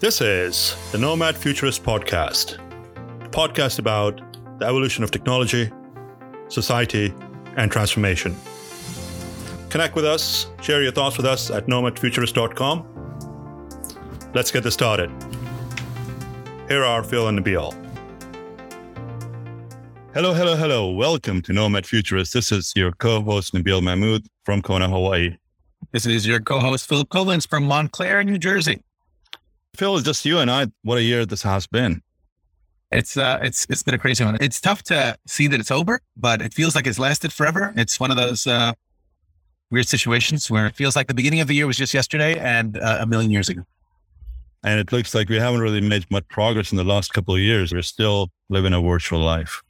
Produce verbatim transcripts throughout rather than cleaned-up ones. This is the Nomad Futurist podcast, a podcast about the evolution of technology, society, and transformation. Connect with us, share your thoughts with us at nomad futurist dot com. Let's get this started. Here are Phil and Nabil. Hello, hello, hello. Welcome to Nomad Futurist. This is your co-host Nabil Mahmood from Kona, Hawaii. This is your co-host Phil Collins from Montclair, New Jersey. Phil, it's just you and I. What a year this has been. It's uh, it's it's been a crazy one. It's tough to see that it's over, but it feels like it's lasted forever. It's one of those uh, weird situations where it feels like the beginning of the year was just yesterday and uh, a million years ago. And it looks like we haven't really made much progress in the last couple of years. We're still living a virtual life.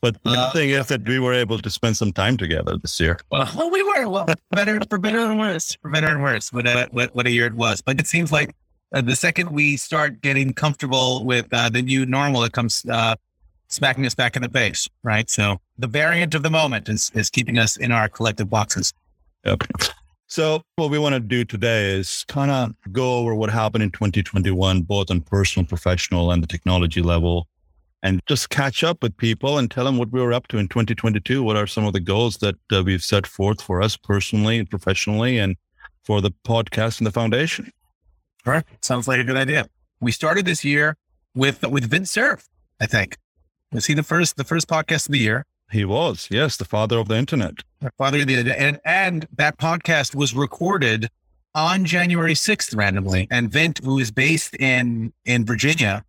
But the uh, thing is that we were able to spend some time together this year. Well, well we were. Well, better for better and worse. For better and worse. What a, what, what a year it was. But it seems like Uh, the second we start getting comfortable with uh, the new normal, it comes uh, smacking us back in the face, right? So the variant of the moment is, is keeping us in our collective boxes. Yep. So what we want to do today is kind of go over what happened in twenty twenty-one, both on personal, professional, and the technology level, and just catch up with people and tell them what we were up to in twenty twenty-two. What are some of the goals that uh, we've set forth for us personally and professionally and for the podcast and the foundation? All right. Sounds like a good idea. We started this year with with Vint Cerf, I think. Was he the first the first podcast of the year? He was, yes, the father of the internet. The father of the internet. And, and that podcast was recorded on January sixth randomly. And Vint, who is based in, in Virginia,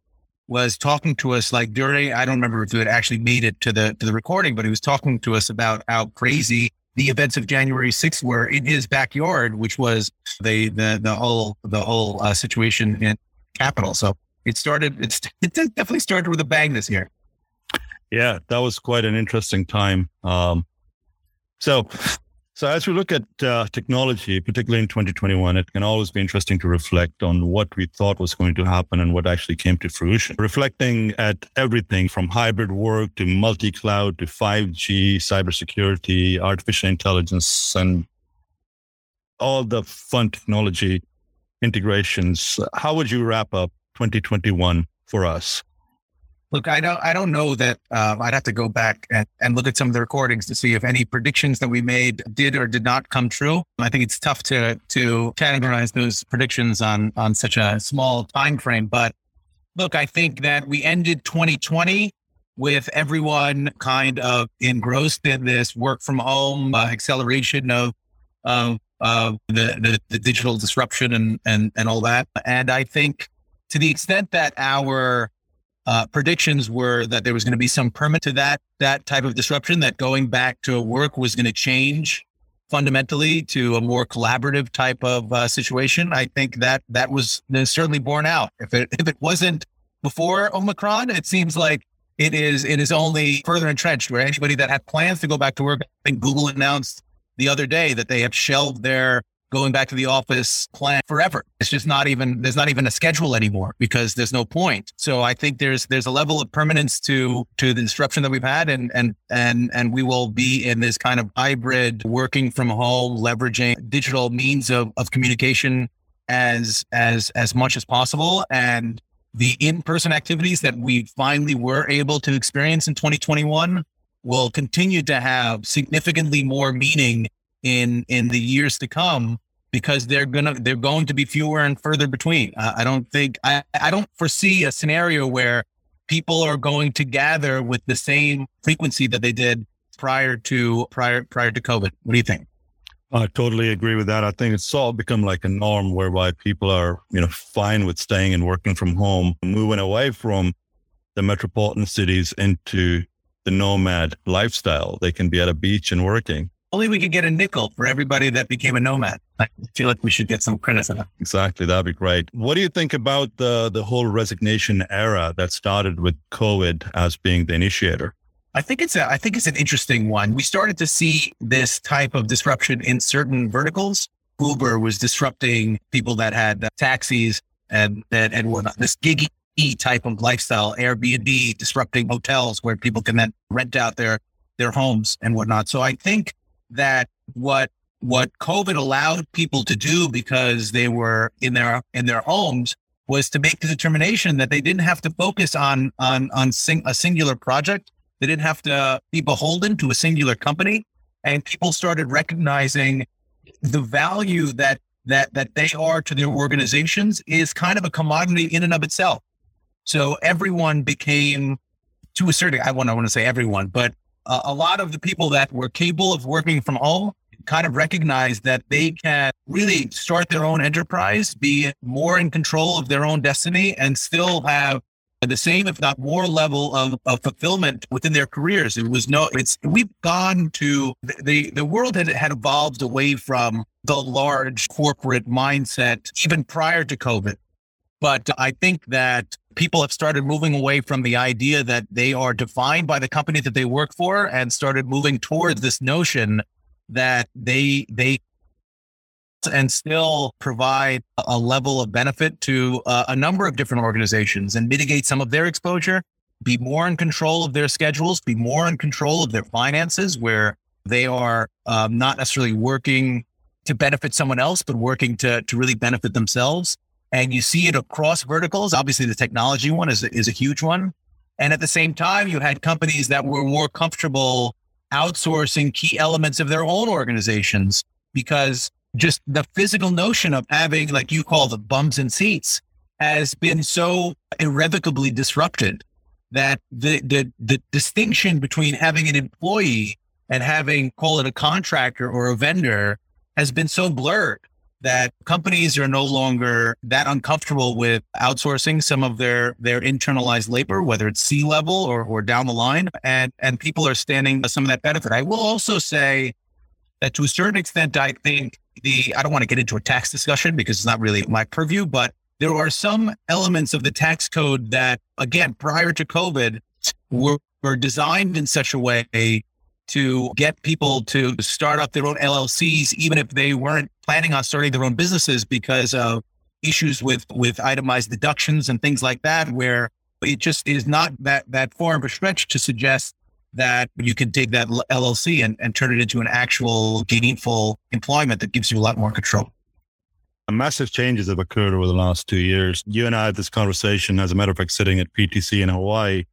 was talking to us like during, I don't remember if he had actually made it to the to the recording, but he was talking to us about how crazy the events of January sixth were in his backyard, which was the the the whole the whole uh, situation in Capitol. So it started. It's it definitely started with a bang this year. Yeah, that was quite an interesting time. Um, so, so as we look at uh, technology, particularly in twenty twenty-one, it can always be interesting to reflect on what we thought was going to happen and what actually came to fruition. Reflecting at everything from hybrid work to multi-cloud to five G, cybersecurity, artificial intelligence, and all the fun technology integrations. How would you wrap up twenty twenty-one for us? Look, I don't I don't know that um, I'd have to go back and, and look at some of the recordings to see if any predictions that we made did or did not come true. I think it's tough to to categorize those predictions on on such a small time frame. But look, I think that we ended twenty twenty with everyone kind of engrossed in this work from home, uh, acceleration of of, of the, the, the digital disruption and, and, and all that. And I think to the extent that our Uh, predictions were that there was going to be some permit to that that type of disruption, that going back to work was going to change fundamentally to a more collaborative type of uh, situation. I think that that was certainly borne out. If it if it wasn't before Omicron, it seems like it is it is only further entrenched. Where anybody that had plans to go back to work, I think Google announced the other day that they have shelved their going back to the office plan forever. It's just not even, there's not even a schedule anymore because there's no point. So I think there's, there's a level of permanence to, to the disruption that we've had. And, and, and, and we will be in this kind of hybrid working from home, leveraging digital means of, of communication as, as, as much as possible. And the in-person activities that we finally were able to experience in twenty twenty-one will continue to have significantly more meaning in in the years to come, because they're gonna they're going to be fewer and further between. Uh, I don't think I, I don't foresee a scenario where people are going to gather with the same frequency that they did prior to prior prior to COVID. What do you think? I totally agree with that. I think it's all become like a norm whereby people are, you know, fine with staying and working from home, moving away from the metropolitan cities into the nomad lifestyle. They can be at a beach and working. Only we could get a nickel for everybody that became a nomad. I feel like we should get some credit for that. Exactly. That'd be great. What do you think about the, the whole resignation era that started with COVID as being the initiator? I think it's a, I think it's an interesting one. We started to see this type of disruption in certain verticals. Uber was disrupting people that had taxis and, and, and whatnot. This giggy type of lifestyle, Airbnb disrupting hotels where people can then rent out their, their homes and whatnot. So I think that what what COVID allowed people to do because they were in their in their homes was to make the determination that they didn't have to focus on on on sing, a singular project. They didn't have to be beholden to a singular company. And people started recognizing the value that that that they are to their organizations is kind of a commodity in and of itself. So everyone became, to a certain, I want I want to say everyone, but uh, a lot of the people that were capable of working from home kind of recognized that they can really start their own enterprise, be more in control of their own destiny, and still have the same, if not more, level of, of fulfillment within their careers. It was no, it's, we've gone to, the, the world had, had evolved away from the large corporate mindset even prior to COVID. But I think that people have started moving away from the idea that they are defined by the company that they work for, and started moving towards this notion that they, they, and still provide a level of benefit to uh, a number of different organizations and mitigate some of their exposure, be more in control of their schedules, be more in control of their finances, where they are um, not necessarily working to benefit someone else, but working to to really benefit themselves. And you see it across verticals. Obviously, the technology one is is a huge one. And at the same time, you had companies that were more comfortable outsourcing key elements of their own organizations, because just the physical notion of having, like you call, the bums in seats has been so irrevocably disrupted that the, the the distinction between having an employee and having, call it a contractor or a vendor, has been so blurred that companies are no longer that uncomfortable with outsourcing some of their their internalized labor, whether it's C-level or or down the line, and and people are standing some of that benefit. I will also say that to a certain extent, I think the, I don't want to get into a tax discussion because it's not really my purview, but there are some elements of the tax code that, again, prior to COVID, were, were designed in such a way to get people to start up their own L L Cs, even if they weren't planning on starting their own businesses, because of issues with, with itemized deductions and things like that, where it just is not that, that far of a stretch to suggest that you can take that L L C and, and turn it into an actual gainful employment that gives you a lot more control. Massive changes have occurred over the last two years. You and I had this conversation, as a matter of fact, sitting at P T C in Hawaii.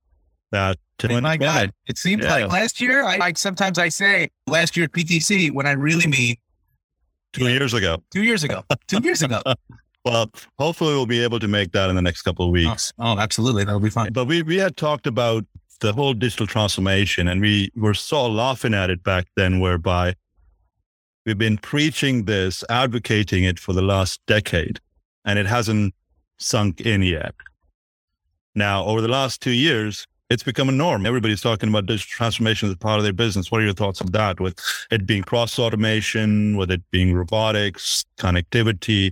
That oh my God, it seems yeah. like last year. I like sometimes I say last year at P T C when I really mean two yeah, years ago. Two years ago. two years ago. Well, hopefully we'll be able to make that in the next couple of weeks. Oh, oh absolutely, that'll be fine. But we we had talked about the whole digital transformation, and we were so laughing at it back then, whereby we've been preaching this, advocating it for the last decade, and it hasn't sunk in yet. Now, over the last two years, it's become a norm. Everybody's talking about digital transformation as part of their business. What are your thoughts on that, with it being cross automation, with it being robotics, connectivity,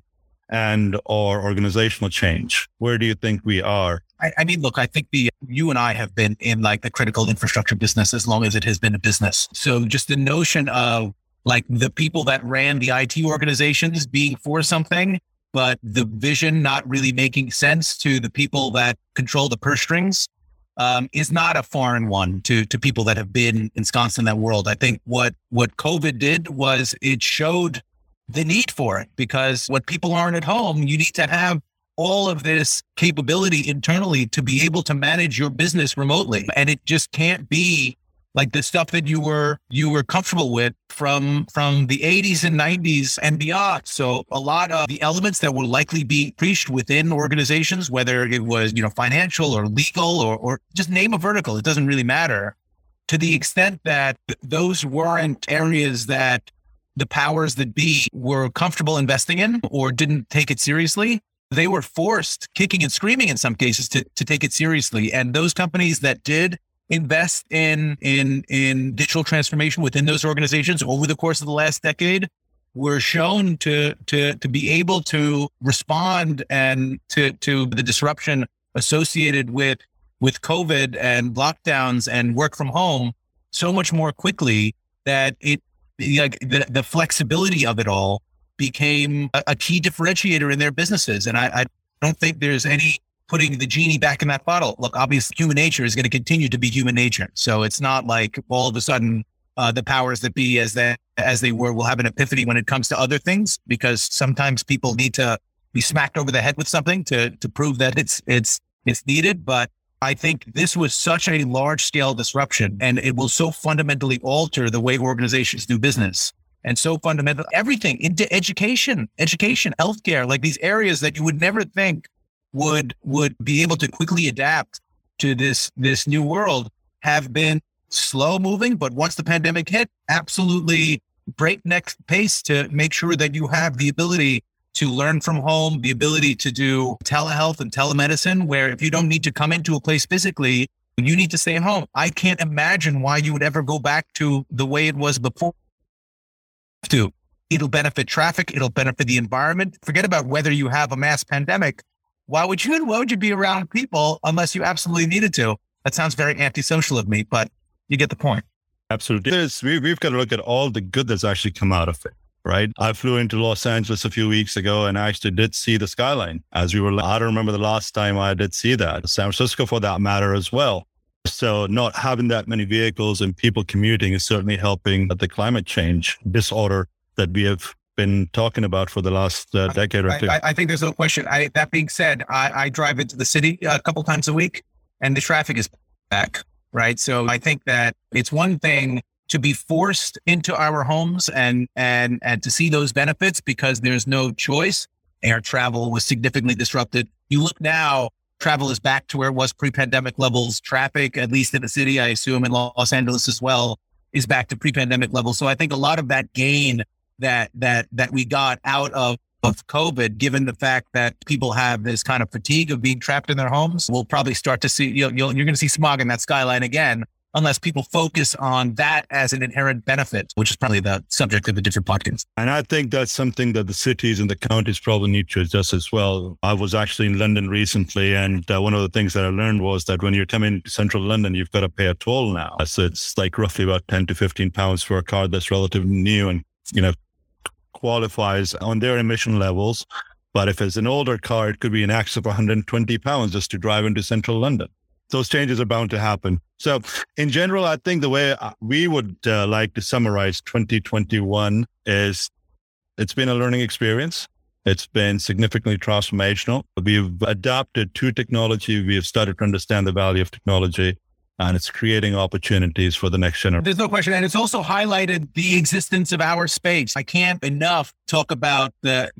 and or organizational change? Where do you think we are? I, I mean, look, I think the you and I have been in like the critical infrastructure business as long as it has been a business. So just the notion of like the people that ran the I T organizations being for something, but the vision not really making sense to the people that control the purse strings um, is not a foreign one to to people that have been ensconced in that world. I think what what COVID did was it showed the need for it, because when people aren't at home, you need to have all of this capability internally to be able to manage your business remotely. And it just can't be like the stuff that you were, you were comfortable with from, from the eighties and nineties and beyond. So a lot of the elements that will likely be preached within organizations, whether it was, you know, financial or legal or, or just name a vertical, it doesn't really matter, to the extent that those weren't areas that the powers that be were comfortable investing in or didn't take it seriously, they were forced, kicking and screaming in some cases, to, to take it seriously. And those companies that did invest in, in, in digital transformation within those organizations over the course of the last decade were shown to, to, to be able to respond and to, to the disruption associated with, with COVID and lockdowns and work from home so much more quickly that it, like the, the flexibility of it all became a, a key differentiator in their businesses. And I, I don't think there's any putting the genie back in that bottle. Look, obviously human nature is going to continue to be human nature. So it's not like all of a sudden uh, the powers that be as that, as they were, will have an epiphany when it comes to other things, because sometimes people need to be smacked over the head with something to to prove that it's it's it's needed. But I think this was such a large scale disruption, and it will so fundamentally alter the way organizations do business. And so fundamental, everything into education, education, healthcare, like these areas that you would never think would would be able to quickly adapt to this this new world, have been slow moving. But once the pandemic hit, absolutely breakneck pace to make sure that you have the ability to learn from home, the ability to do telehealth and telemedicine, where if you don't need to come into a place physically, you need to stay at home. I can't imagine why you would ever go back to the way it was before. To. It'll benefit traffic. It'll benefit the environment. Forget about whether you have a mass pandemic. Why would you, why would you be around people unless you absolutely needed to? That sounds very antisocial of me, but you get the point. Absolutely. There's, we, we've got to look at all the good that's actually come out of it, right? I flew into Los Angeles a few weeks ago and I actually did see the skyline as we were. I don't remember the last time I did see that. San Francisco for that matter as well. So not having that many vehicles and people commuting is certainly helping the climate change disorder that we have been talking about for the last uh, decade I, or two. I, I think there's no question. I, that being said, I, I drive into the city a couple times a week and the traffic is back, right? So I think that it's one thing to be forced into our homes and and and to see those benefits because there's no choice. Air travel was significantly disrupted. You look now. Travel is back to where it was pre-pandemic levels. Traffic, at least in the city, I assume in Los Angeles as well, is back to pre-pandemic levels. So I think a lot of that gain that that that we got out of, of COVID, given the fact that people have this kind of fatigue of being trapped in their homes, we'll probably start to see, you'll, you'll, you're going to see smog in that skyline again, unless people focus on that as an inherent benefit, which is probably the subject of the different podcasts. And I think that's something that the cities and the counties probably need to adjust as well. I was actually in London recently, and uh, one of the things that I learned was that when you're coming to central London, you've got to pay a toll now. So it's like roughly about ten to fifteen pounds for a car that's relatively new and, you know, qualifies on their emission levels. But if it's an older car, it could be an excess of one hundred twenty pounds just to drive into central London. Those changes are bound to happen. So in general, I think the way we would uh, like to summarize twenty twenty-one is it's been a learning experience. It's been significantly transformational. We've adapted to technology. We have started to understand the value of technology, and it's creating opportunities for the next generation. There's no question. And it's also highlighted the existence of our space. I can't enough talk about the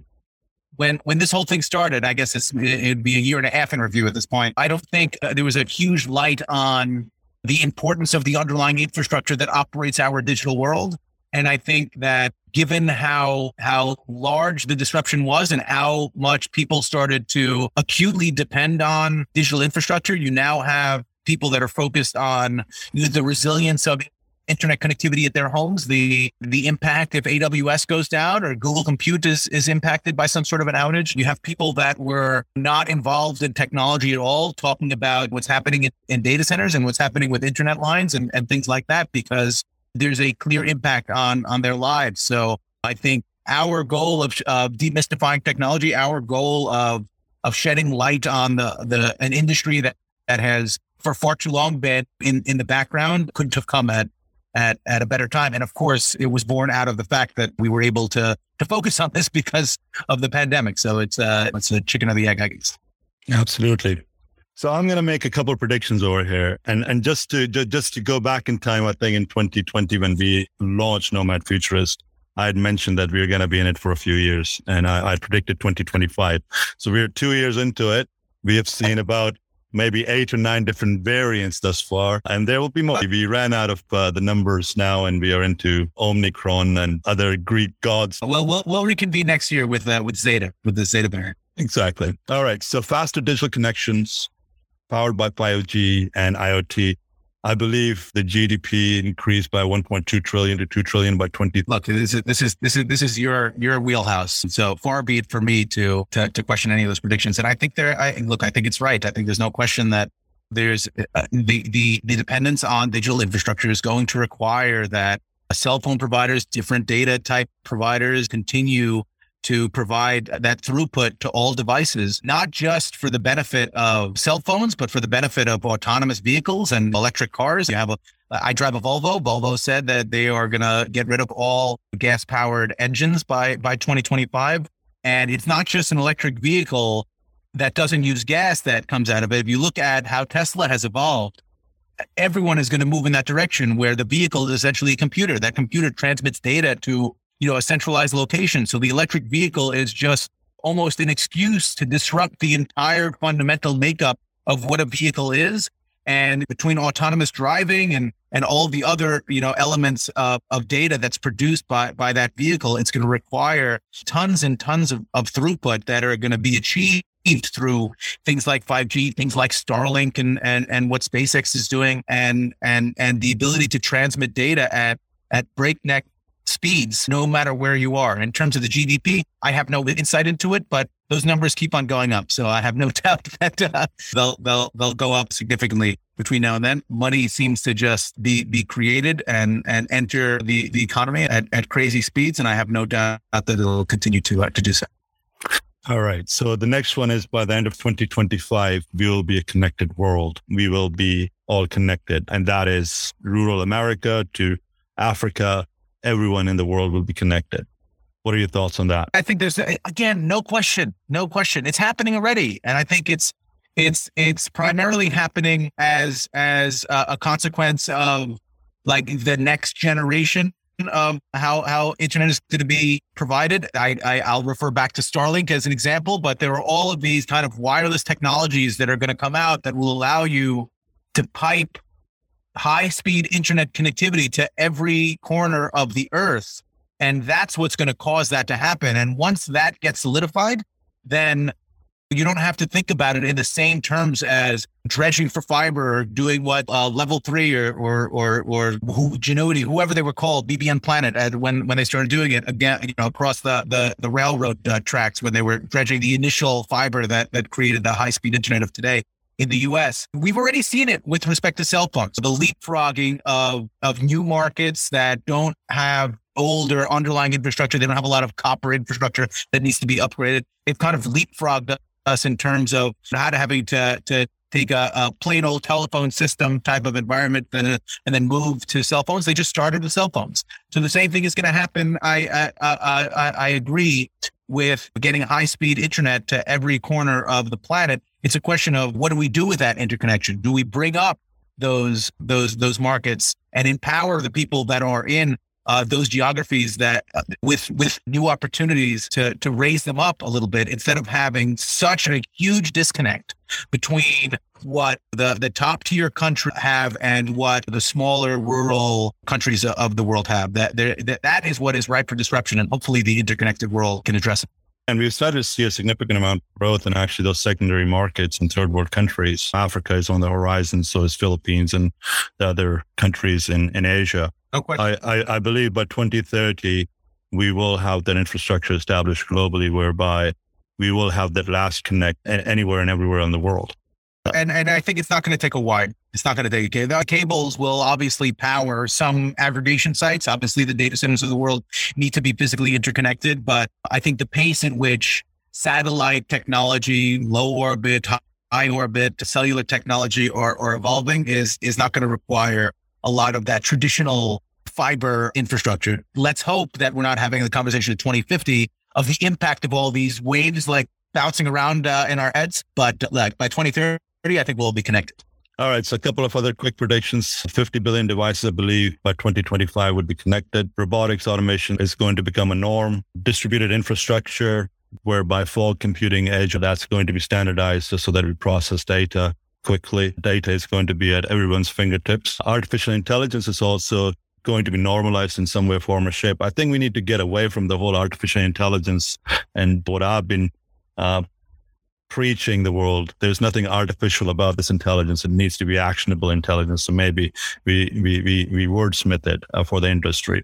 When when this whole thing started, I guess it's, it'd be a year and a half in review at this point. I don't think uh, there was a huge light on the importance of the underlying infrastructure that operates our digital world. And I think that given how how large the disruption was and how much people started to acutely depend on digital infrastructure, you now have people that are focused on the resilience of internet connectivity at their homes, the the impact if A W S goes down or Google Compute is, is impacted by some sort of an outage. You have people that were not involved in technology at all talking about what's happening in, in data centers and what's happening with internet lines and, and things like that, because there's a clear impact on on their lives. So I think our goal of uh, demystifying technology, our goal of of shedding light on the the an industry that, that has for far too long been in, in the background couldn't have come at At, at a better time. And of course, it was born out of the fact that we were able to to focus on this because of the pandemic. So it's uh, it's the chicken or the egg, I guess. Absolutely. So I'm going to make a couple of predictions over here. And and just to just to go back in time, I think in twenty twenty, when we launched Nomad Futurist, I had mentioned that we were going to be in it for a few years. And I, I predicted twenty twenty-five. So we're two years into it. We have seen about maybe eight or nine different variants thus far. And there will be more. We ran out of uh, the numbers now, and we are into Omicron and other Greek gods. Well, we'll, we'll reconvene next year with uh, with Zeta, with the Zeta variant. Exactly. All right. So faster digital connections powered by five G and IoT. I believe the G D P increased by one point two trillion to two trillion by twenty. Look, this is, this is, this is, this is your, your wheelhouse. So far be it for me to, to, to question any of those predictions. And I think there, I look, I think it's right. I think there's no question that there's uh, the, the, the dependence on digital infrastructure is going to require that cell phone providers, different data type providers continue to provide that throughput to all devices, not just for the benefit of cell phones, but for the benefit of autonomous vehicles and electric cars. You have a, I drive a Volvo. Volvo said that they are going to get rid of all gas powered engines by, by twenty twenty-five. And it's not just an electric vehicle that doesn't use gas that comes out of it. If you look at how Tesla has evolved, everyone is going to move in that direction where the vehicle is essentially a computer. That computer transmits data to, you know, a centralized location. So the electric vehicle is just almost an excuse to disrupt the entire fundamental makeup of what a vehicle is. And between autonomous driving and and all the other, you know, elements of, of data that's produced by by that vehicle, it's going to require tons and tons of, of throughput that are going to be achieved through things like five G, things like Starlink and and and what SpaceX is doing, and and and the ability to transmit data at at breakneck speeds, no matter where you are. In terms of the G D P, I have no insight into it, but those numbers keep on going up. So I have no doubt that uh, they'll they'll they'll go up significantly between now and then. Money seems to just be be created and and enter the the economy at, at crazy speeds, and I have no doubt that it'll continue to uh, to do so. All right. So the next one is, by the end of twenty twenty-five, we will be a connected world. We will be all connected. And that is rural America to Africa. Everyone in the world will be connected. What are your thoughts on that? I think there's, again, no question, no question. It's happening already. And I think it's, it's, it's primarily happening as, as a, a consequence of like the next generation of how, how internet is going to be provided. I, I, I'll refer back to Starlink as an example, but there are all of these kind of wireless technologies that are going to come out that will allow you to pipe high-speed internet connectivity to every corner of the earth. And that's what's going to cause that to happen. And once that gets solidified, then you don't have to think about it in the same terms as dredging for fiber or doing what uh, Level three or or or, or who, Genuity, whoever they were called, B B N Planet, uh, when when they started doing it again, you know, across the the, the railroad uh, tracks when they were dredging the initial fiber that that created the high-speed internet of today in the U S. We've already seen it with respect to cell phones, the leapfrogging of of new markets that don't have older underlying infrastructure. They don't have a lot of copper infrastructure that needs to be upgraded. They've kind of leapfrogged us in terms of how to having to, to take a, a plain old telephone system type of environment and, and then move to cell phones. They just started with cell phones. So the same thing is going to happen. I I, I, I I agree with getting high-speed internet to every corner of the planet. It's a question of what do we do with that interconnection? Do we bring up those those those markets and empower the people that are in Uh, those geographies that uh, with with new opportunities to to raise them up a little bit, instead of having such a huge disconnect between what the, the top tier countries have and what the smaller rural countries of the world have. That that that is what is ripe for disruption, and hopefully the interconnected world can address it. And we've started to see a significant amount of growth in actually those secondary markets in third world countries. Africa is on the horizon, so is Philippines and the other countries in, in Asia. No question. I, I, I believe by twenty thirty, we will have that infrastructure established globally, whereby we will have that last connect anywhere and everywhere in the world. And and I think it's not going to take a wide. It's not going to take a the cables will obviously power some aggregation sites. Obviously, the data centers of the world need to be physically interconnected. But I think the pace at which satellite technology, low orbit, high orbit, cellular technology are, are evolving is is not going to require a lot of that traditional fiber infrastructure. Let's hope that we're not having the conversation in twenty fifty of the impact of all these waves like bouncing around uh, in our heads. But uh, like by twenty thirty, I think we'll be connected. All right. So a couple of other quick predictions. fifty billion devices, I believe, by twenty twenty-five would be connected. Robotics automation is going to become a norm. Distributed infrastructure, whereby fog computing edge, that's going to be standardized so that we process data quickly. Data is going to be at everyone's fingertips. Artificial intelligence is also going to be normalized in some way, form, or shape. I think we need to get away from the whole artificial intelligence and what I've been uh, preaching the world. There's nothing artificial about this intelligence. It needs to be actionable intelligence. So maybe we we we, we wordsmith it uh, for the industry.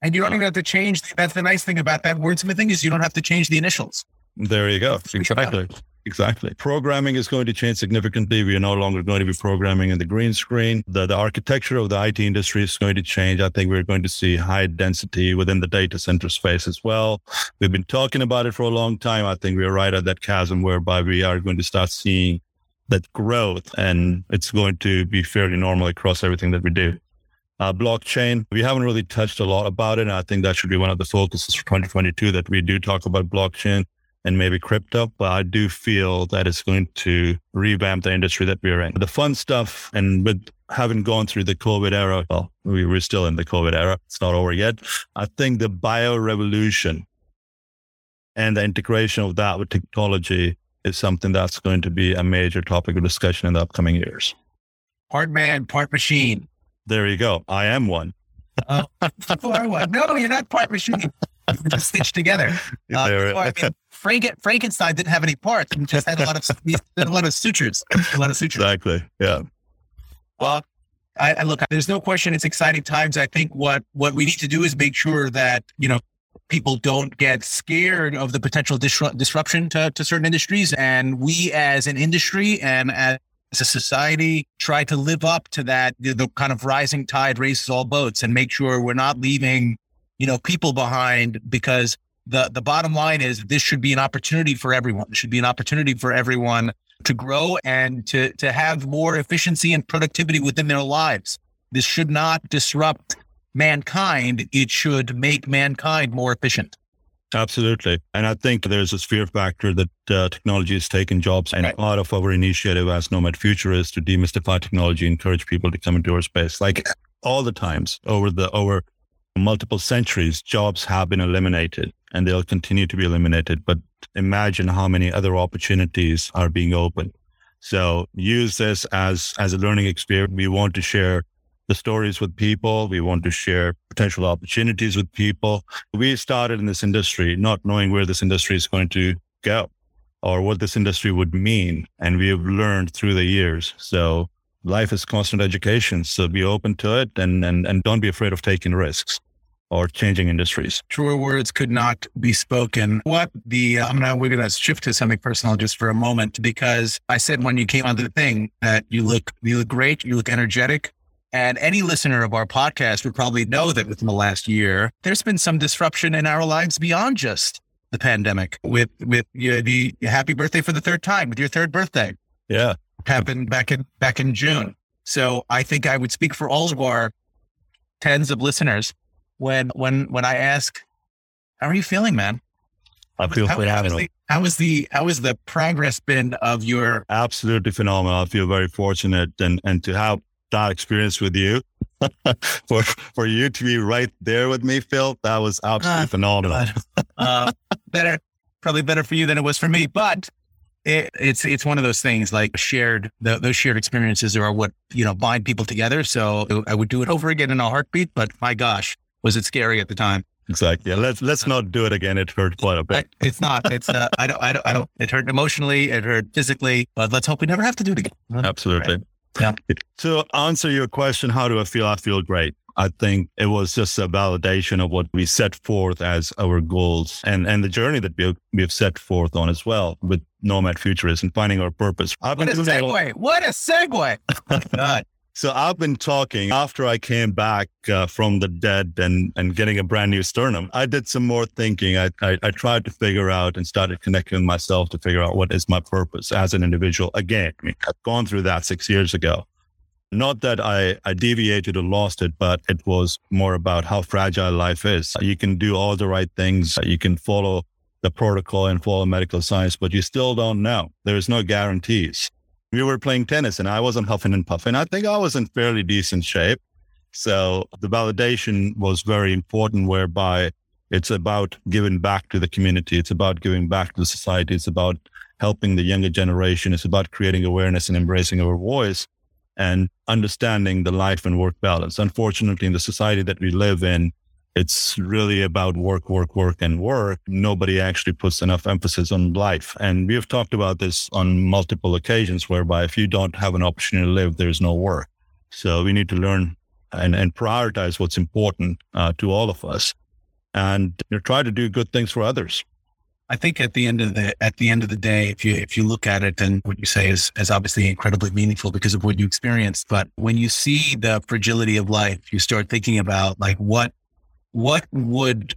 And you don't even have to change. That's the nice thing about that wordsmithing, is you don't have to change the initials. There you go. Exactly. Exactly. Programming is going to change significantly. We are no longer going to be programming in the green screen. The, the architecture of the I T industry is going to change. I think we're going to see high density within the data center space as well. We've been talking about it for a long time. I think we're right at that chasm whereby we are going to start seeing that growth, and it's going to be fairly normal across everything that we do. Uh, blockchain, we haven't really touched a lot about it. And I think that should be one of the focuses for twenty twenty-two, that we do talk about blockchain. and maybe crypto, but I do feel that it's going to revamp the industry that we're in. The fun stuff, and with having gone through the COVID era, well, we were still in the COVID era, it's not over yet. I think the bio revolution and the integration of that with technology is something that's going to be a major topic of discussion in the upcoming years. Part man, part machine. There you go. I am one. Uh, no, you're not part machine. Just stitched together. Uh, before, I mean, Frank, Frankenstein didn't have any parts. He just had a lot of a lot of sutures. A lot of sutures. Exactly. Yeah. Well, I, I look. There's no question. It's exciting times. I think what what we need to do is make sure that you know people don't get scared of the potential disru- disruption to, to certain industries, and we as an industry and as as a society, try to live up to that, the, the kind of rising tide raises all boats, and make sure we're not leaving, you know, people behind, because the, the bottom line is this should be an opportunity for everyone. It should be an opportunity for everyone to grow and to, to have more efficiency and productivity within their lives. This should not disrupt mankind. It should make mankind more efficient. Absolutely. And I think there's this fear factor that uh, technology has taken jobs. And right. Part of our initiative as Nomad Futurist is to demystify technology, encourage people to come into our space. Like all the times over the over multiple centuries, jobs have been eliminated and they'll continue to be eliminated. But imagine how many other opportunities are being opened. So use this as, as a learning experience. We want to share the stories with people. We want to share potential opportunities with people. We started in this industry not knowing where this industry is going to go or what this industry would mean. And we have learned through the years. So life is constant education. So be open to it and and, and don't be afraid of taking risks or changing industries. Truer words could not be spoken. What the, uh, I'm gonna, we're going to shift to something personal just for a moment, because I said when you came on the thing that you look, you look great, you look energetic. And any listener of our podcast would probably know that within the last year, there's been some disruption in our lives beyond just the pandemic. With with you know, the happy birthday for the third time, with your third birthday, yeah, happened back in back in June. So I think I would speak for all of our tens of listeners when when when I ask, "How are you feeling, man?" I feel phenomenal. How is the how is the progress been of your? Absolutely phenomenal. I feel very fortunate, and and to have that experience with you, for for you to be right there with me, Phil, that was absolutely uh, phenomenal. uh, better, probably better for you than it was for me, but it, it's it's one of those things like shared the, those shared experiences are what you know bind people together. So I would do it over again in a heartbeat. But my gosh, was it scary at the time? Exactly. Yeah, let's let's not do it again. It hurt quite a bit. I, it's not. It's uh, I don't I don't I don't. It hurt emotionally. It hurt physically. But let's hope we never have to do it again. Absolutely. Right. Yeah. To answer your question, how do I feel? I feel great. I think it was just a validation of what we set forth as our goals and, and the journey that we have, we have set forth on as well with Nomad Futurist and finding our purpose. I've what, been a segue. what a segue. What a segue. So I've been talking after I came back uh, from the dead and, and getting a brand new sternum. I did some more thinking. I, I I tried to figure out and started connecting with myself to figure out what is my purpose as an individual. Again, I mean, I've gone through that six years ago. Not that I, I deviated or lost it, but it was more about how fragile life is. You can do all the right things. You can follow the protocol and follow medical science, but you still don't know. There is no guarantees. We were playing tennis and I wasn't huffing and puffing. I think I was in fairly decent shape. So the validation was very important, whereby it's about giving back to the community. It's about giving back to the society. It's about helping the younger generation. It's about creating awareness and embracing our voice and understanding the life and work balance. Unfortunately, in the society that we live in, it's really about work, work, work, and work. Nobody actually puts enough emphasis on life. And we have talked about this on multiple occasions, whereby if you don't have an opportunity to live, there's no work. So we need to learn and, and prioritize what's important uh, to all of us, and you know, try to do good things for others. I think at the end of the at the end of the day, if you if you look at it, and what you say is is obviously incredibly meaningful because of what you experienced. But when you see the fragility of life, you start thinking about like what. What would,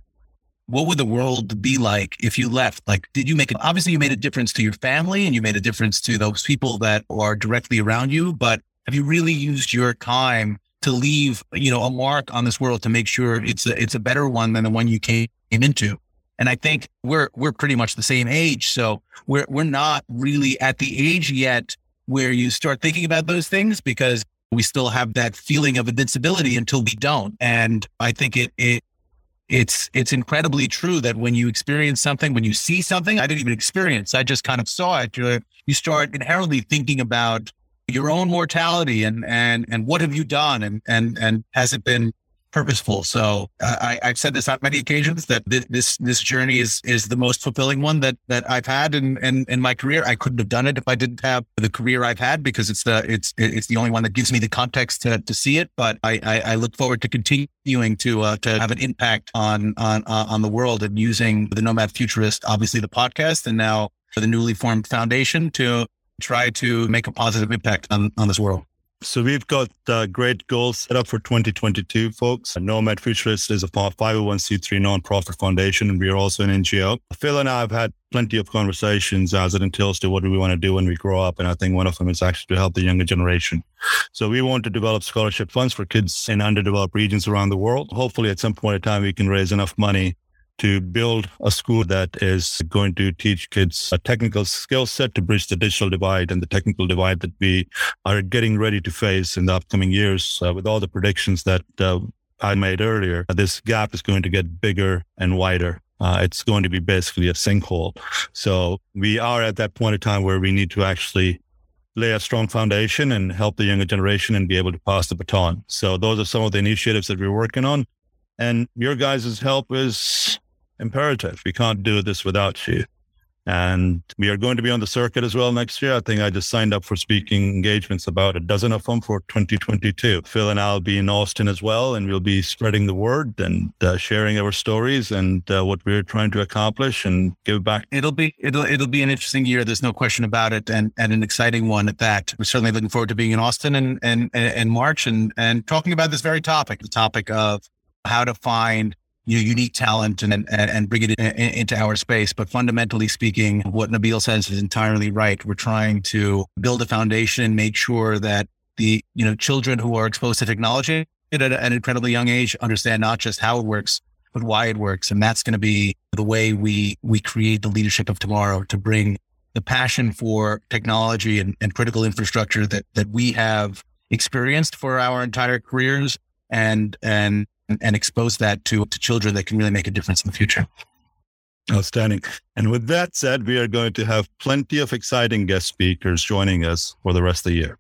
what would the world be like if you left? Like, did you make it? Obviously you made a difference to your family and you made a difference to those people that are directly around you, but have you really used your time to leave, you know, a mark on this world to make sure it's a, it's a better one than the one you came into? And I think we're we're pretty much the same age. So we're we're not really at the age yet where you start thinking about those things, because we still have that feeling of invincibility until we don't. And I think it it it's it's incredibly true that when you experience something, when you see something, I didn't even experience, I just kind of saw it. You're, you start inherently thinking about your own mortality and and and what have you done, and and and has it been purposeful? So uh, I, I've said this on many occasions that this, this this journey is is the most fulfilling one that that I've had in, in in my career. I couldn't have done it if I didn't have the career I've had, because it's the it's it's the only one that gives me the context to to see it. But I I, I look forward to continuing to uh, to have an impact on on uh, on the world, and using the Nomad Futurist, obviously the podcast, and now for the newly formed foundation to try to make a positive impact on on this world. So we've got uh, great goals set up for twenty twenty-two, folks. Nomad Futurist is a five oh one c three nonprofit foundation, and we are also an N G O. Phil and I have had plenty of conversations as it entails to what do we want to do when we grow up, and I think one of them is actually to help the younger generation. So we want to develop scholarship funds for kids in underdeveloped regions around the world. Hopefully, at some point in time, we can raise enough money to build a school that is going to teach kids a technical skill set to bridge the digital divide and the technical divide that we are getting ready to face in the upcoming years. Uh, with all the predictions that uh, I made earlier, this gap is going to get bigger and wider. Uh, it's going to be basically a sinkhole. So we are at that point in time where we need to actually lay a strong foundation and help the younger generation and be able to pass the baton. So those are some of the initiatives that we're working on. And your guys' help is imperative. We can't do this without you. And we are going to be on the circuit as well next year. I think I just signed up for speaking engagements, about a dozen of them for twenty twenty-two. Phil and I'll be in Austin as well, and we'll be spreading the word and uh, sharing our stories and uh, what we're trying to accomplish and give back. It'll be it'll it'll be an interesting year. There's no question about it, and and an exciting one at that. We're certainly looking forward to being in Austin and and and March and and talking about this very topic, the topic of how to find your unique talent and and, and bring it in, in, into our space. But fundamentally speaking, what Nabil says is entirely right. We're trying to build a foundation, make sure that the you know children who are exposed to technology at an incredibly young age understand not just how it works, but why it works. And that's going to be the way we we create the leadership of tomorrow, to bring the passion for technology and, and critical infrastructure that that we have experienced for our entire careers and and and expose that to, to children that can really make a difference in the future. Outstanding. And with that said, we are going to have plenty of exciting guest speakers joining us for the rest of the year.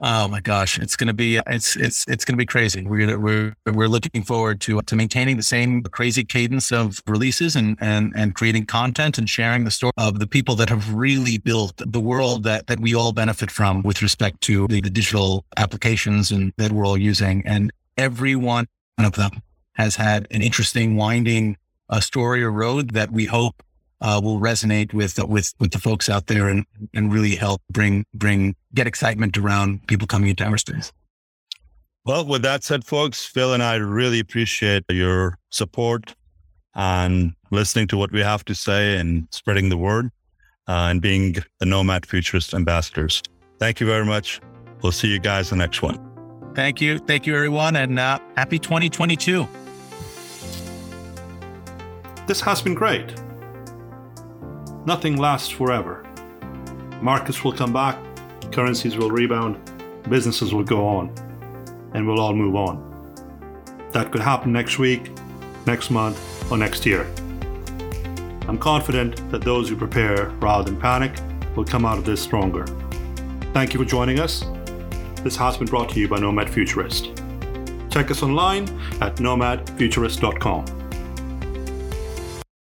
Oh my gosh, it's going to be it's it's it's going to be crazy. We're gonna, we're we're looking forward to to maintaining the same crazy cadence of releases and and and creating content and sharing the story of the people that have really built the world that that we all benefit from with respect to the, the digital applications and that we're all using. And everyone one of them has had an interesting, winding uh, story or road that we hope uh, will resonate with uh, with with the folks out there and and really help bring bring get excitement around people coming into our space. Well, with that said, folks, Phil and I really appreciate your support and listening to what we have to say and spreading the word uh, and being the Nomad Futurist ambassadors. Thank you very much. We'll see you guys in the next one. Thank you. Thank you, everyone. And uh, happy twenty twenty-two. This has been great. Nothing lasts forever. Markets will come back. Currencies will rebound. Businesses will go on. And we'll all move on. That could happen next week, next month, or next year. I'm confident that those who prepare rather than panic will come out of this stronger. Thank you for joining us. This has been brought to you by Nomad Futurist. Check us online at nomad futurist dot com.